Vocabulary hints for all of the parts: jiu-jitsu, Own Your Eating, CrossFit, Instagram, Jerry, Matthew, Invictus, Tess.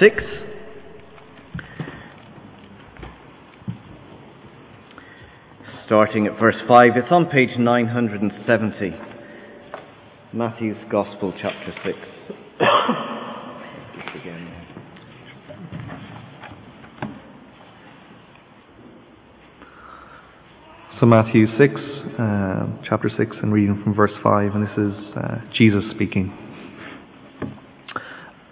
6. Starting at verse 5, it's on page 970, Matthew's Gospel, chapter 6. So Matthew 6, chapter 6, and reading from verse 5, and this is Jesus speaking.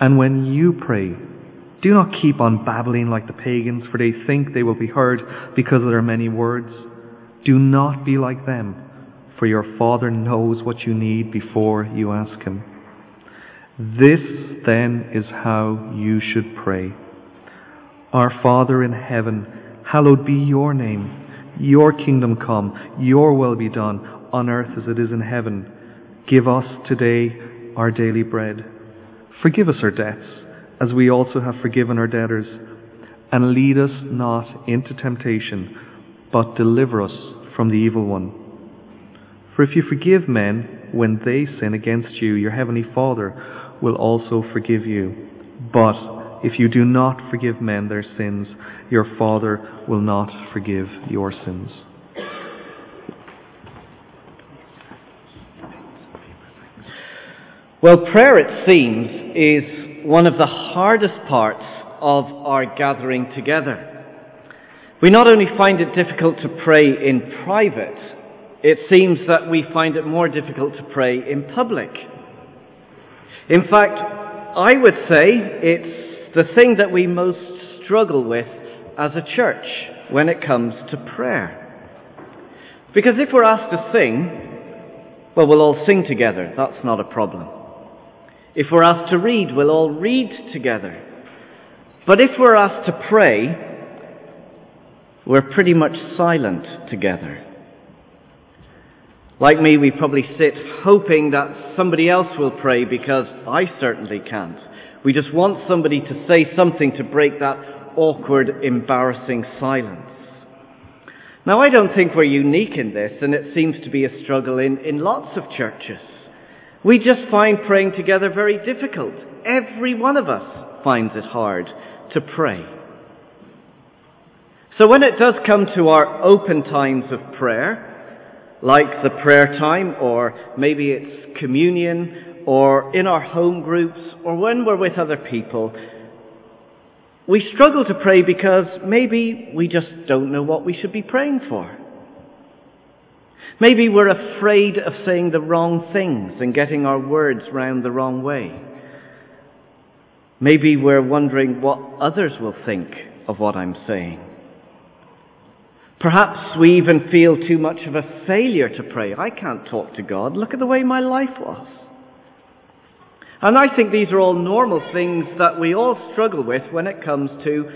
And when you pray, do not keep on babbling like the pagans, for they think they will be heard because of their many words. Do not be like them, for your Father knows what you need before you ask Him. This, then, is how you should pray. Our Father in heaven, hallowed be your name. Your kingdom come, your will be done, on earth as it is in heaven. Give us today our daily bread. Forgive us our debts, as we also have forgiven our debtors. And lead us not into temptation, but deliver us from the evil one. For if you forgive men when they sin against you, your heavenly Father will also forgive you. But if you do not forgive men their sins, your Father will not forgive your sins. Well, prayer, it seems, is one of the hardest parts of our gathering together. We not only find it difficult to pray in private, it seems that we find it more difficult to pray in public. In fact, I would say it's the thing that we most struggle with as a church when it comes to prayer. Because if we're asked to sing, well, we'll all sing together. That's not a problem. If we're asked to read, we'll all read together. But if we're asked to pray, we're pretty much silent together. Like me, we probably sit hoping that somebody else will pray, because I certainly can't. We just want somebody to say something to break that awkward, embarrassing silence. Now, I don't think we're unique in this, and it seems to be a struggle in lots of churches. We just find praying together very difficult. Every one of us finds it hard to pray. So when it does come to our open times of prayer, like the prayer time, or maybe it's communion, or in our home groups, or when we're with other people, we struggle to pray because maybe we just don't know what we should be praying for. Maybe we're afraid of saying the wrong things and getting our words round the wrong way. Maybe we're wondering what others will think of what I'm saying. Perhaps we even feel too much of a failure to pray. I can't talk to God. Look at the way my life was. And I think these are all normal things that we all struggle with when it comes to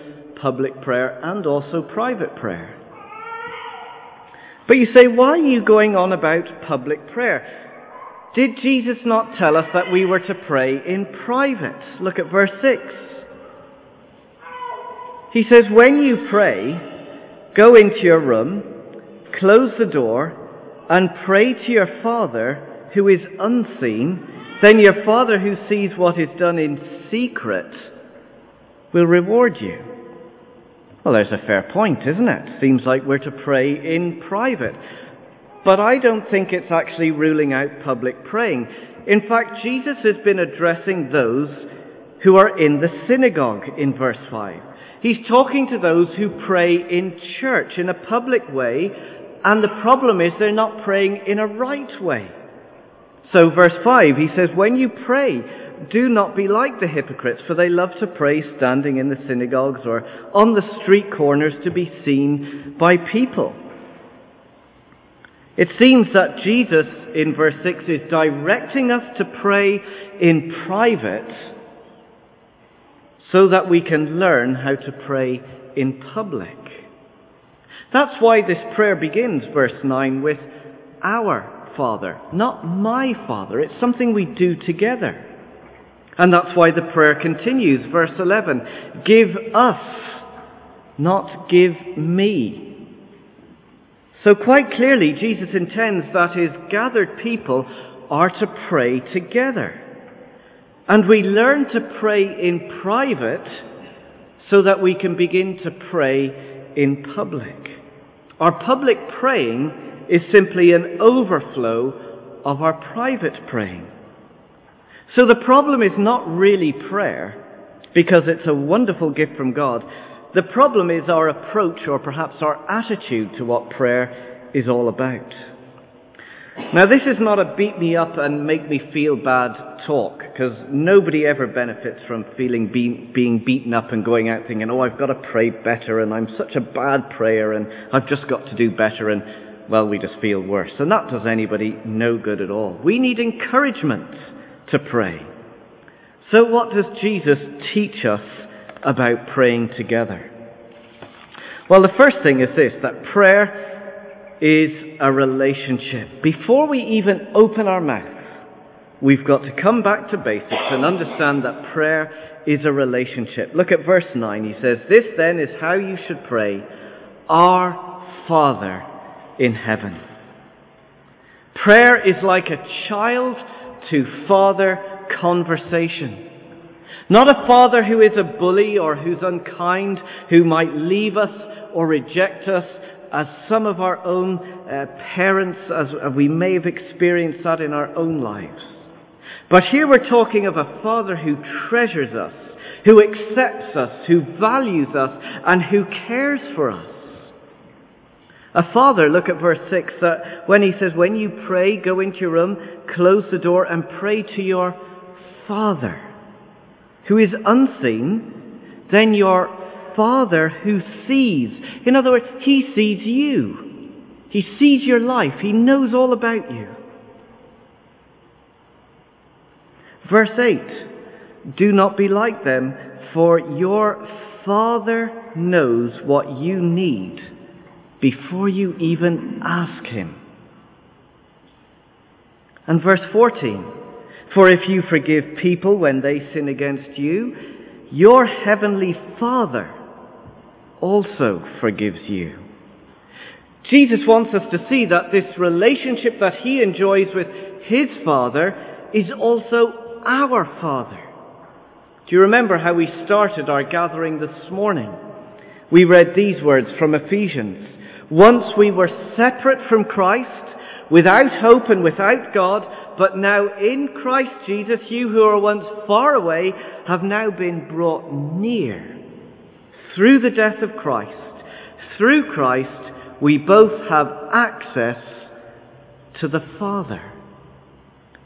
public prayer and also private prayer. But you say, why are you going on about public prayer? Did Jesus not tell us that we were to pray in private? Look at verse 6. He says, when you pray, go into your room, close the door, and pray to your Father who is unseen. Then your Father who sees what is done in secret will reward you. Well, there's a fair point, isn't it? Seems like we're to pray in private. But I don't think it's actually ruling out public praying. In fact, Jesus has been addressing those who are in the synagogue in verse 5. He's talking to those who pray in church in a public way, and the problem is they're not praying in a right way. So verse 5, he says, when you pray, do not be like the hypocrites, for they love to pray standing in the synagogues or on the street corners to be seen by people. It seems that Jesus, in verse 6, is directing us to pray in private so that we can learn how to pray in public. That's why this prayer begins, verse 9, with our Father, not my Father. It's something we do together. And that's why the prayer continues, verse 11, give us, not give me. So quite clearly, Jesus intends that his gathered people are to pray together. And we learn to pray in private so that we can begin to pray in public. Our public praying is simply an overflow of our private praying. So the problem is not really prayer, because it's a wonderful gift from God. The problem is our approach, or perhaps our attitude, to what prayer is all about. Now, this is not a beat me up and make me feel bad talk, because nobody ever benefits from feeling being beaten up and going out thinking, oh, I've got to pray better, and I'm such a bad prayer, and I've just got to do better, and, well, we just feel worse. And that does anybody no good at all. We need encouragement to pray. So what does Jesus teach us about praying together? Well, the first thing is this, that prayer is a relationship. Before we even open our mouth, we've got to come back to basics and understand that prayer is a relationship. Look at verse 9. He says, this then is how you should pray, our Father in heaven. Prayer is like a child to father conversation. Not a father who is a bully or who's unkind, who might leave us or reject us, as some of our own parents, as we may have experienced that in our own lives. But here we're talking of a father who treasures us, who accepts us, who values us, and who cares for us. A father, look at verse 6, when he says, when you pray, go into your room, close the door, and pray to your Father, who is unseen, then your Father who sees. In other words, he sees you. He sees your life. He knows all about you. Verse 8, do not be like them, for your Father knows what you need before you even ask him. And verse 14, for if you forgive people when they sin against you, your heavenly Father also forgives you. Jesus wants us to see that this relationship that he enjoys with his Father is also our Father. Do you remember how we started our gathering this morning? We read these words from Ephesians. Once we were separate from Christ, without hope and without God, but now in Christ Jesus, you who were once far away have now been brought near. Through the death of Christ, through Christ, we both have access to the Father.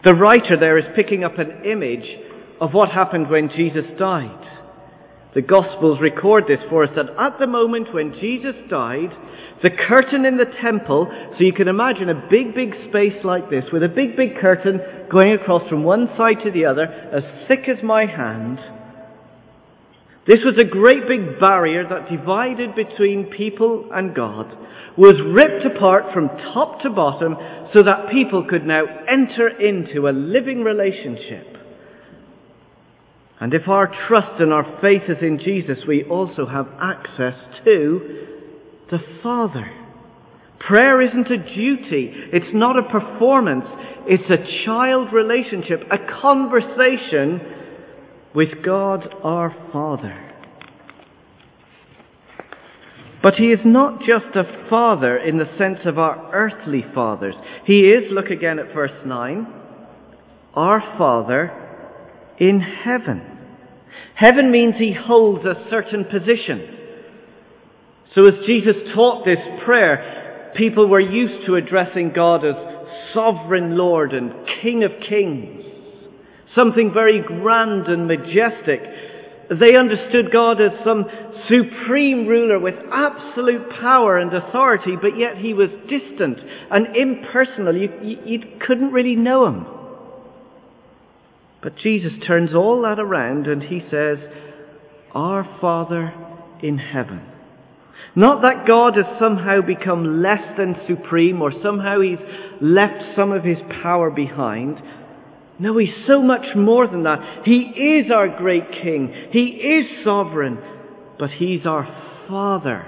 The writer there is picking up an image of what happened when Jesus died. The Gospels record this for us, that at the moment when Jesus died, the curtain in the temple, so you can imagine a big, big space like this, with a big, big curtain going across from one side to the other, as thick as my hand. This was a great big barrier that divided between people and God, was ripped apart from top to bottom, so that people could now enter into a living relationship. And if our trust and our faith is in Jesus, we also have access to the Father. Prayer isn't a duty. It's not a performance. It's a child relationship, a conversation with God our Father. But he is not just a father in the sense of our earthly fathers. He is, look again at verse 9, our Father in heaven. Heaven means he holds a certain position. So as Jesus taught this prayer, people were used to addressing God as Sovereign Lord and King of Kings, something very grand and majestic. They understood God as some supreme ruler with absolute power and authority, but yet he was distant and impersonal. You couldn't really know him. But Jesus turns all that around and he says, Our Father in heaven. Not that God has somehow become less than supreme or somehow he's left some of his power behind. No, he's so much more than that. He is our great King. He is sovereign. But he's our Father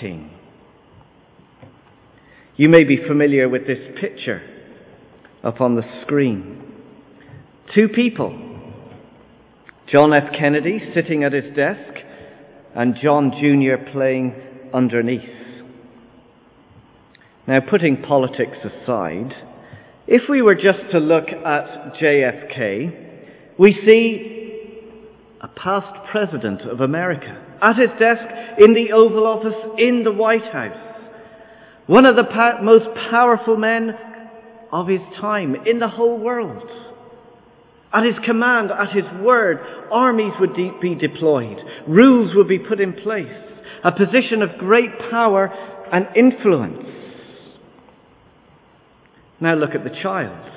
King. You may be familiar with this picture up on the screen. Two people. John F. Kennedy sitting at his desk and John Jr. playing underneath. Now, putting politics aside, if we were just to look at JFK, we see a past president of America at his desk in the Oval Office in the White House. One of the most powerful men of his time in the whole world. At his command, at his word, armies would be deployed. Rules would be put in place. A position of great power and influence. Now look at the child.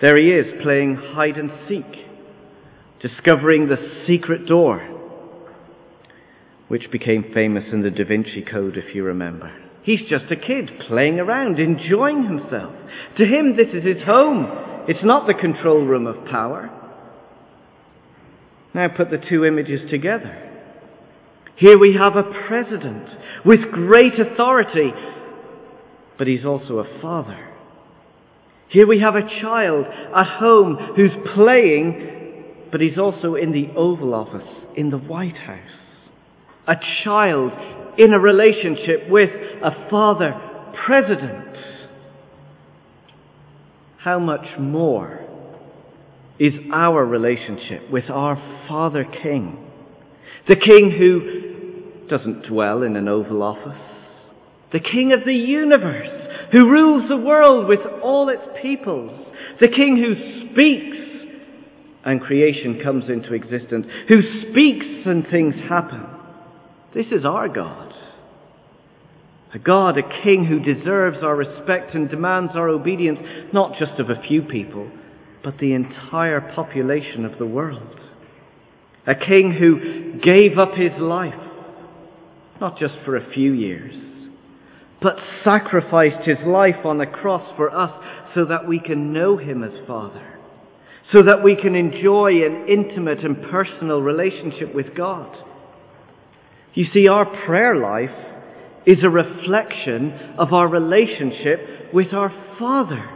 There he is, playing hide and seek, discovering the secret door, which became famous in the Da Vinci Code, if you remember. He's just a kid, playing around, enjoying himself. To him, this is his home. It's not the control room of power. Now put the two images together. Here we have a president with great authority, but he's also a father. Here we have a child at home who's playing, but he's also in the Oval Office, in the White House. A child in a relationship with a father president. How much more is our relationship with our Father King, the King who doesn't dwell in an Oval Office, the King of the universe, who rules the world with all its peoples, the King who speaks and creation comes into existence, who speaks and things happen. This is our God. A God, a King who deserves our respect and demands our obedience, not just of a few people, but the entire population of the world. A King who gave up his life, not just for a few years, but sacrificed his life on the cross for us so that we can know him as Father, so that we can enjoy an intimate and personal relationship with God. You see, our prayer life is a reflection of our relationship with our Father.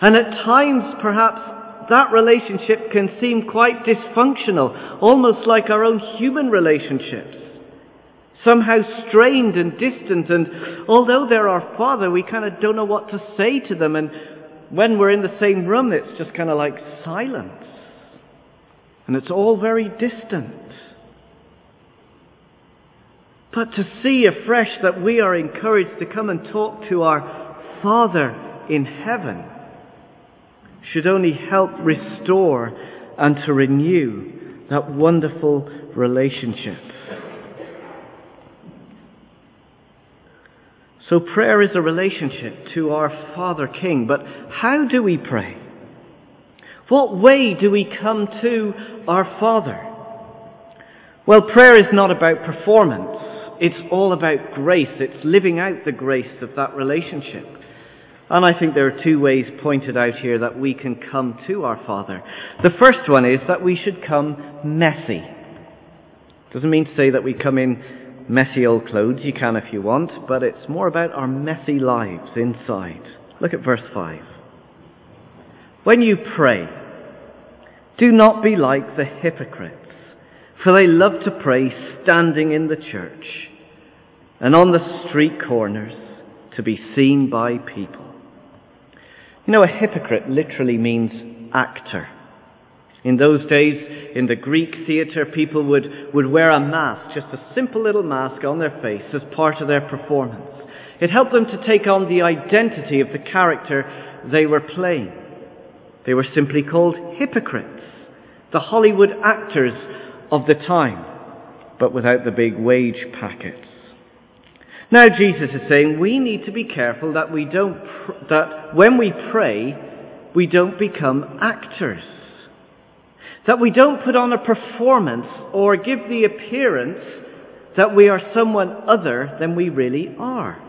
And at times, perhaps, that relationship can seem quite dysfunctional, almost like our own human relationships. Somehow strained and distant, and although they're our Father, we kind of don't know what to say to them, and when we're in the same room, it's just kind of like silence. And it's all very distant. But to see afresh that we are encouraged to come and talk to our Father in heaven should only help restore and to renew that wonderful relationship. So prayer is a relationship to our Father King, but how do we pray? What way do we come to our Father? Well, prayer is not about performance. It's all about grace. It's living out the grace of that relationship. And I think there are two ways pointed out here that we can come to our Father. The first one is that we should come messy. Doesn't mean to say that we come in messy old clothes. You can if you want. But it's more about our messy lives inside. Look at verse 5. When you pray, do not be like the hypocrites, for they love to pray standing in the church and on the street corners to be seen by people. You know, a hypocrite literally means actor. In those days, in the Greek theatre, people would wear a mask, just a simple little mask on their face as part of their performance. It helped them to take on the identity of the character they were playing. They were simply called hypocrites, the Hollywood actors of the time, but without the big wage packets. Now Jesus is saying we need to be careful that that when we pray, we don't become actors. that we don't put on a performance or give the appearance that we are someone other than we really are.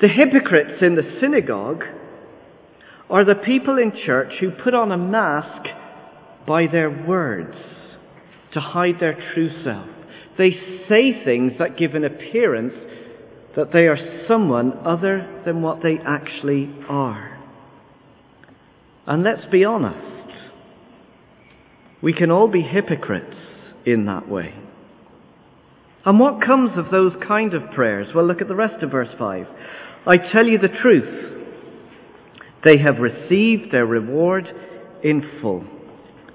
The hypocrites in the synagogue are the people in church who put on a mask by their words to hide their true self. They say things that give an appearance that they are someone other than what they actually are. And let's be honest, we can all be hypocrites in that way. And what comes of those kind of prayers? Well, look at the rest of verse 5. I tell you the truth, they have received their reward in full.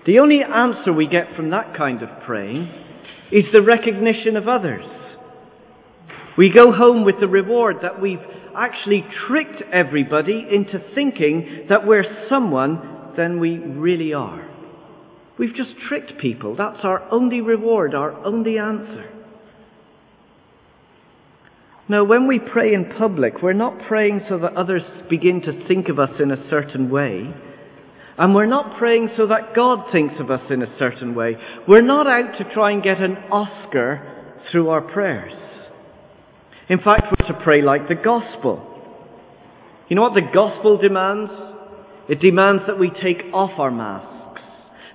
The only answer we get from that kind of praying is the recognition of others. We go home with the reward that we've actually tricked everybody into thinking that we're someone than we really are. We've just tricked people. That's our only reward, our only answer. No, when we pray in public, we're not praying so that others begin to think of us in a certain way. And we're not praying so that God thinks of us in a certain way. We're not out to try and get an Oscar through our prayers. In fact, we're to pray like the gospel. You know what the gospel demands? It demands that we take off our masks,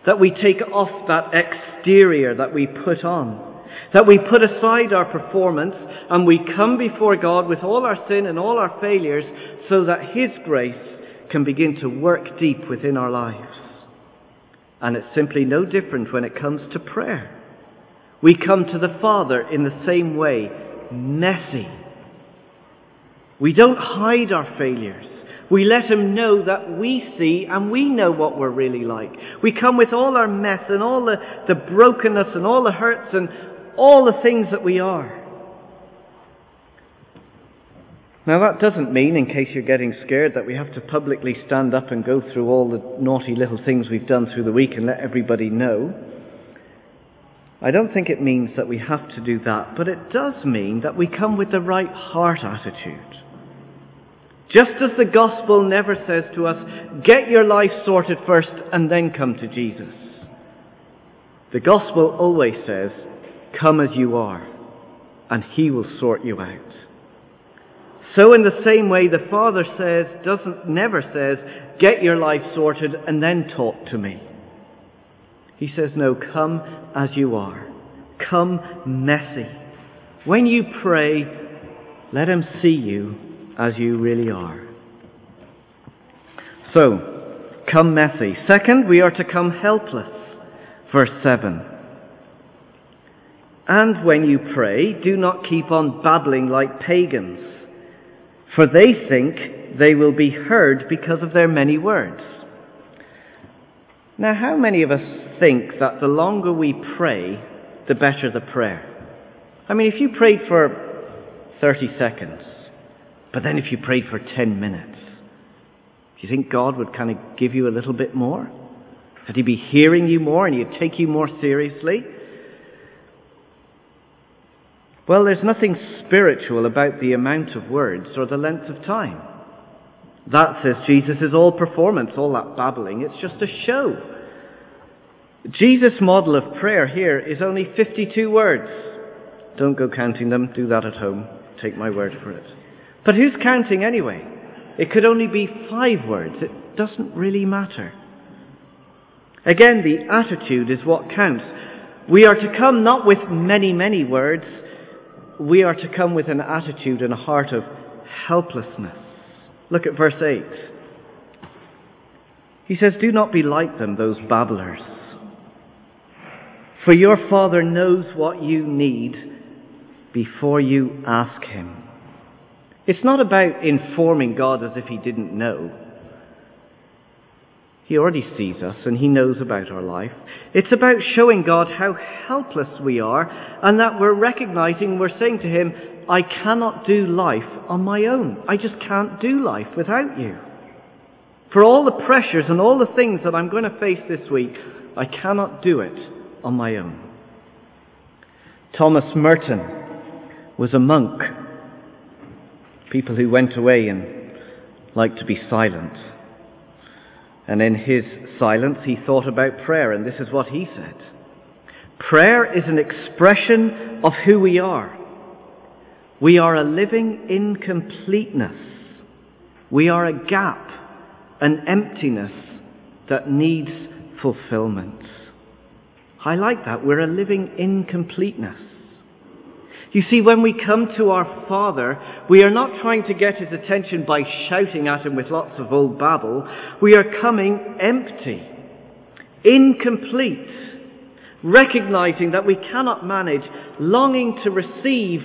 that we take off that exterior that we put on, that we put aside our performance and we come before God with all our sin and all our failures so that His grace can begin to work deep within our lives. And it's simply no different when it comes to prayer. We come to the Father in the same way, messy. We don't hide our failures. We let Him know that we see and we know what we're really like. We come with all our mess and all the brokenness and all the hurts and all the things that we are. Now that doesn't mean, in case you're getting scared, that we have to publicly stand up and go through all the naughty little things we've done through the week and let everybody know. I don't think it means that we have to do that, but it does mean that we come with the right heart attitude. Just as the gospel never says to us, get your life sorted first and then come to Jesus. The gospel always says, come as you are, and He will sort you out. So in the same way, the Father never says, get your life sorted and then talk to me. He says, no, come as you are. Come messy. When you pray, let Him see you as you really are. So, come messy. Second, we are to come helpless. Verse 7. And when you pray, do not keep on babbling like pagans, for they think they will be heard because of their many words. Now, how many of us think that the longer we pray, the better the prayer? I mean, if you prayed for 30 seconds, but then if you prayed for 10 minutes, do you think God would kind of give you a little bit more? That He'd be hearing you more and He'd take you more seriously? Well, there's nothing spiritual about the amount of words or the length of time. That, says Jesus, is all performance, all that babbling. It's just a show. Jesus' model of prayer here is only 52 words. Don't go counting them. Do that at home. Take my word for it. But who's counting anyway? It could only be 5 words. It doesn't really matter. Again, the attitude is what counts. We are to come not with many, many words. We are to come with an attitude and a heart of helplessness. Look at verse 8. He says, do not be like them, those babblers. For your Father knows what you need before you ask Him. It's not about informing God as if He didn't know. He already sees us and He knows about our life. It's about showing God how helpless we are and that we're recognizing, we're saying to Him, I cannot do life on my own. I just can't do life without you. For all the pressures and all the things that I'm going to face this week, I cannot do it on my own. Thomas Merton was a monk. People who went away and liked to be silent. And in his silence, he thought about prayer, and this is what he said. Prayer is an expression of who we are. We are a living incompleteness. We are a gap, an emptiness that needs fulfillment. I like that. We're a living incompleteness. You see, when we come to our Father, we are not trying to get his attention by shouting at him with lots of old babble. We are coming empty, incomplete, recognizing that we cannot manage, longing to receive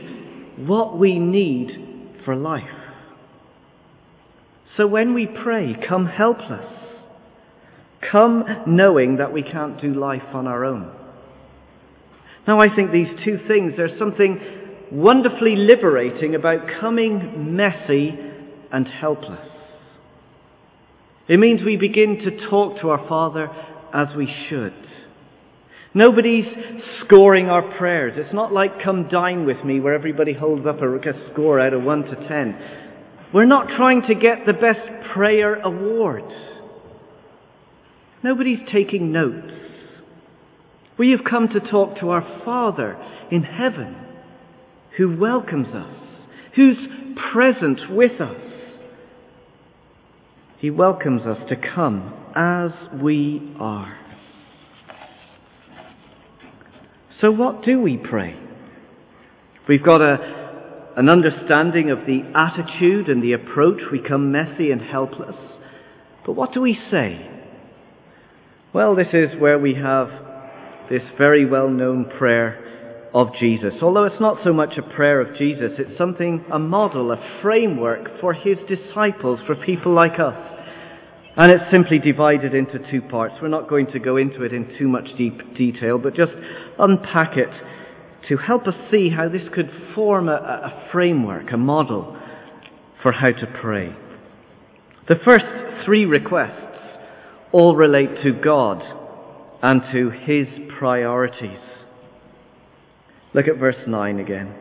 what we need for life. So when we pray, come helpless. Come knowing that we can't do life on our own. Now I think these two things, there's something wonderfully liberating about coming messy and helpless. It means we begin to talk to our Father as we should. Nobody's scoring our prayers. It's not like Come Dine With Me where everybody holds up a score out of 1 to 10. We're not trying to get the best prayer award. Nobody's taking notes. We have come to talk to our Father in heaven, who welcomes us, who's present with us. He welcomes us to come as we are. So what do we pray? We've got an understanding of the attitude and the approach. We come messy and helpless. But what do we say? Well, this is where we have this very well-known prayer of Jesus. Although it's not so much a prayer of Jesus, it's something, a model, a framework for his disciples, for people like us. And it's simply divided into two parts. We're not going to go into it in too much deep detail, but just unpack it to help us see how this could form a framework, a model for how to pray. The first three requests all relate to God and to his priorities. Look at verse 9 again.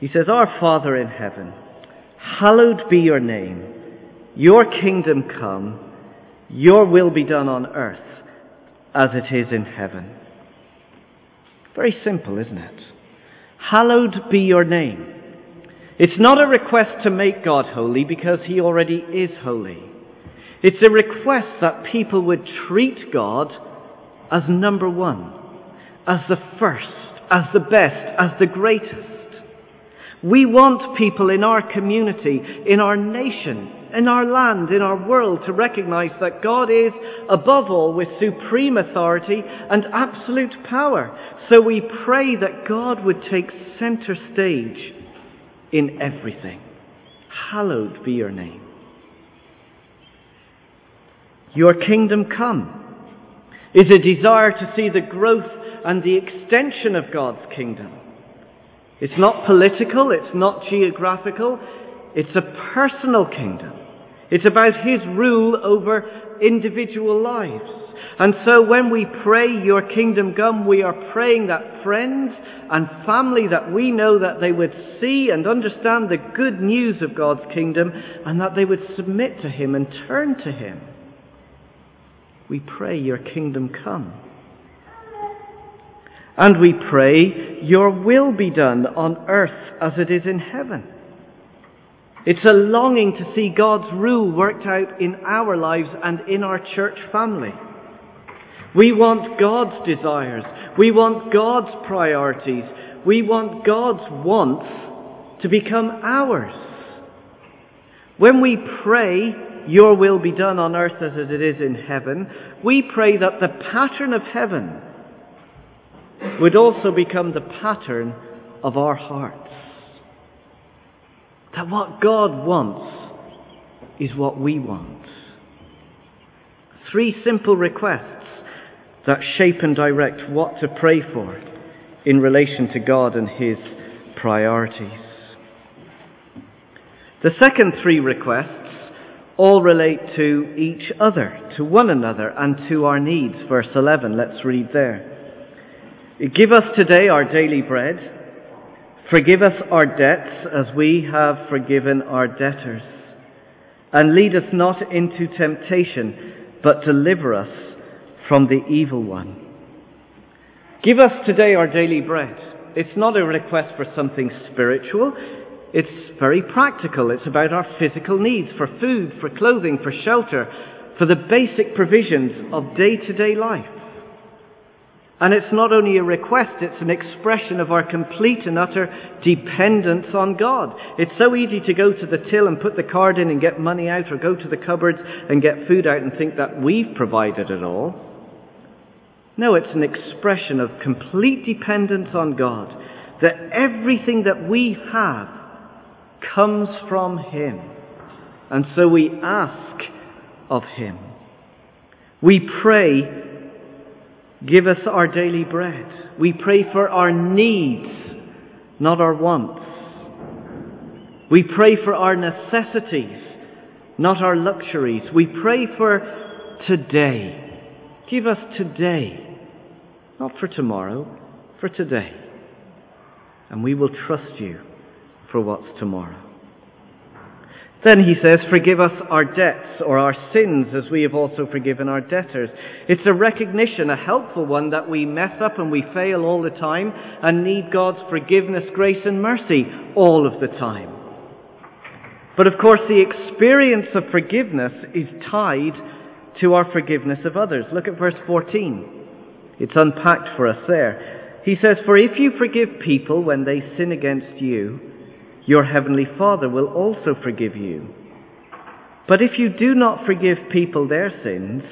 He says, Our Father in heaven, hallowed be your name. Your kingdom come, your will be done on earth as it is in heaven. Very simple, isn't it? Hallowed be your name. It's not a request to make God holy because he already is holy. It's a request that people would treat God as number one, as the first, as the best, as the greatest. We want people in our community, in our nation, in our land, in our world to recognize that God is, above all, with supreme authority and absolute power. So we pray that God would take center stage in everything. Hallowed be your name. Your kingdom come is a desire to see the growth and the extension of God's kingdom. It's not political, it's not geographical, it's a personal kingdom. It's about his rule over individual lives. And so when we pray, your kingdom come, we are praying that friends and family that we know that they would see and understand the good news of God's kingdom and that they would submit to him and turn to him. We pray, your kingdom come. And we pray, your will be done on earth as it is in heaven. It's a longing to see God's rule worked out in our lives and in our church family. We want God's desires. We want God's priorities. We want God's wants to become ours. When we pray, your will be done on earth as it is in heaven, we pray that the pattern of heaven would also become the pattern of our hearts. That what God wants is what we want. Three simple requests that shape and direct what to pray for in relation to God and his priorities. The second three requests all relate to each other, to one another, and to our needs. Verse 11, let's read there. Give us today our daily bread. Forgive us our debts as we have forgiven our debtors. And lead us not into temptation, but deliver us from the evil one. Give us today our daily bread. It's not a request for something spiritual. It's very practical. It's about our physical needs for food, for clothing, for shelter, for the basic provisions of day-to-day life. And it's not only a request, it's an expression of our complete and utter dependence on God. It's so easy to go to the till and put the card in and get money out, or go to the cupboards and get food out and think that we've provided it all. No, it's an expression of complete dependence on God, that everything that we have comes from Him. And so we ask of Him. We pray, give us our daily bread. We pray for our needs, not our wants. We pray for our necessities, not our luxuries. We pray for today. Give us today, not for tomorrow, for today. And we will trust you for what's tomorrow. Then he says, forgive us our debts or our sins as we have also forgiven our debtors. It's a recognition, a helpful one, that we mess up and we fail all the time and need God's forgiveness, grace and mercy all of the time. But of course the experience of forgiveness is tied to our forgiveness of others. Look at verse 14. It's unpacked for us there. He says, for if you forgive people when they sin against you, your heavenly Father will also forgive you. But if you do not forgive people their sins,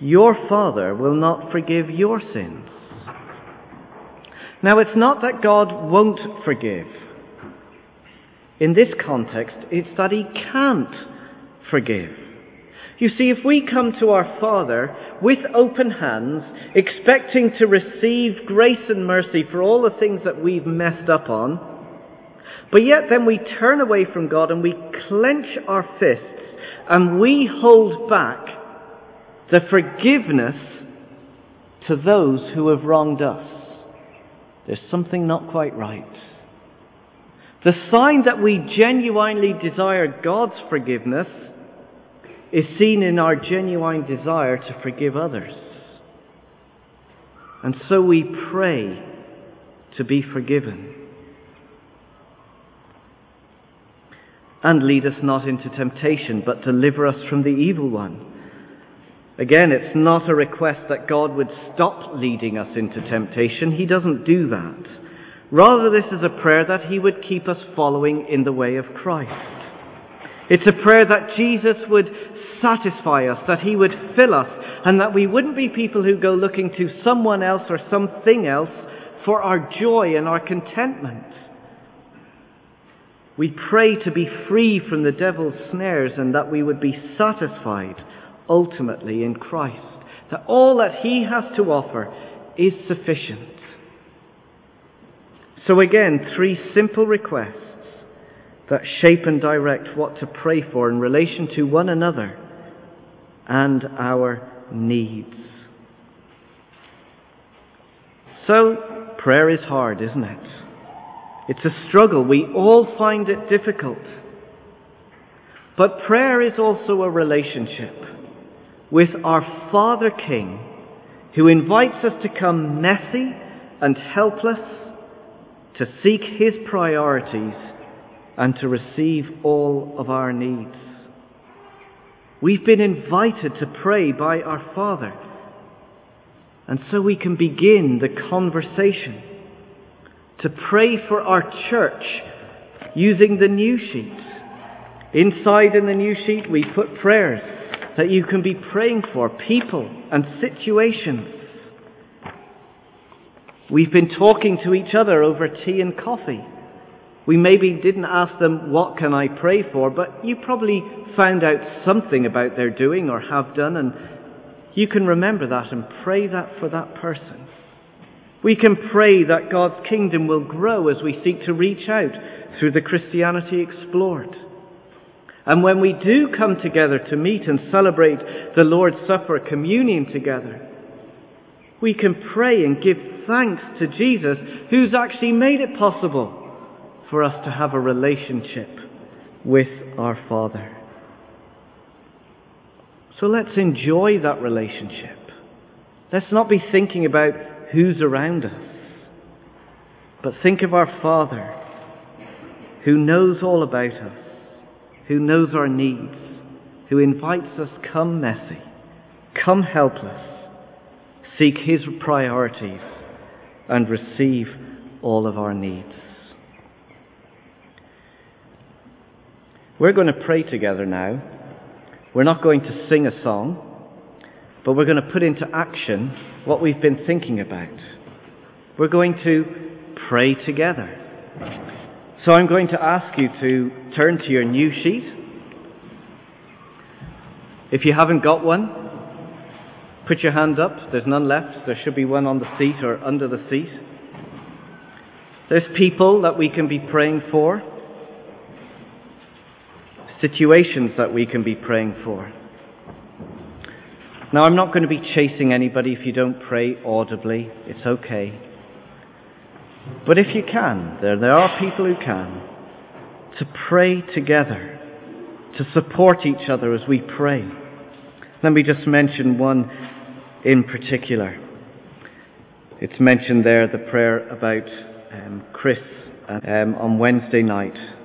your Father will not forgive your sins. Now, it's not that God won't forgive. In this context, it's that He can't forgive. You see, if we come to our Father with open hands, expecting to receive grace and mercy for all the things that we've messed up on, but yet then we turn away from God and we clench our fists and we hold back the forgiveness to those who have wronged us, there's something not quite right. The sign that we genuinely desire God's forgiveness is seen in our genuine desire to forgive others. And so we pray to be forgiven. And lead us not into temptation, but deliver us from the evil one. Again, it's not a request that God would stop leading us into temptation. He doesn't do that. Rather, this is a prayer that He would keep us following in the way of Christ. It's a prayer that Jesus would satisfy us, that He would fill us, and that we wouldn't be people who go looking to someone else or something else for our joy and our contentment. We pray to be free from the devil's snares and that we would be satisfied ultimately in Christ, that all that He has to offer is sufficient. So again, three simple requests that shape and direct what to pray for in relation to one another and our needs. So, prayer is hard, isn't it? It's a struggle. We all find it difficult. But prayer is also a relationship with our Father King, who invites us to come messy and helpless, to seek His priorities and to receive all of our needs. We've been invited to pray by our Father, and so we can begin the conversation to pray for our church using the new sheet. Inside in the new sheet we put prayers that you can be praying for people and situations. We've been talking to each other over tea and coffee. We maybe didn't ask them, what can I pray for? But you probably found out something about their doing or have done, and you can remember that and pray that for that person. We can pray that God's kingdom will grow as we seek to reach out through the Christianity Explored. And when we do come together to meet and celebrate the Lord's Supper, communion together, we can pray and give thanks to Jesus, who's actually made it possible for us to have a relationship with our Father. So let's enjoy that relationship. Let's not be thinking about who's around us, but think of our Father who knows all about us, who knows our needs, who invites us, come messy, come helpless, seek his priorities and receive all of our needs. We're going to pray together now. We're not going to sing a song, but we're going to put into action what we've been thinking about. We're going to pray together. So I'm going to ask you to turn to your new sheet. If you haven't got one, put your hand up. There's none left. There should be one on the seat or under the seat. There's people that we can be praying for, situations that we can be praying for. Now, I'm not going to be chasing anybody if you don't pray audibly. It's okay. But if you can, there are people who can, to pray together, to support each other as we pray. Let me just mention one in particular. It's mentioned there, the prayer about Chris on Wednesday night.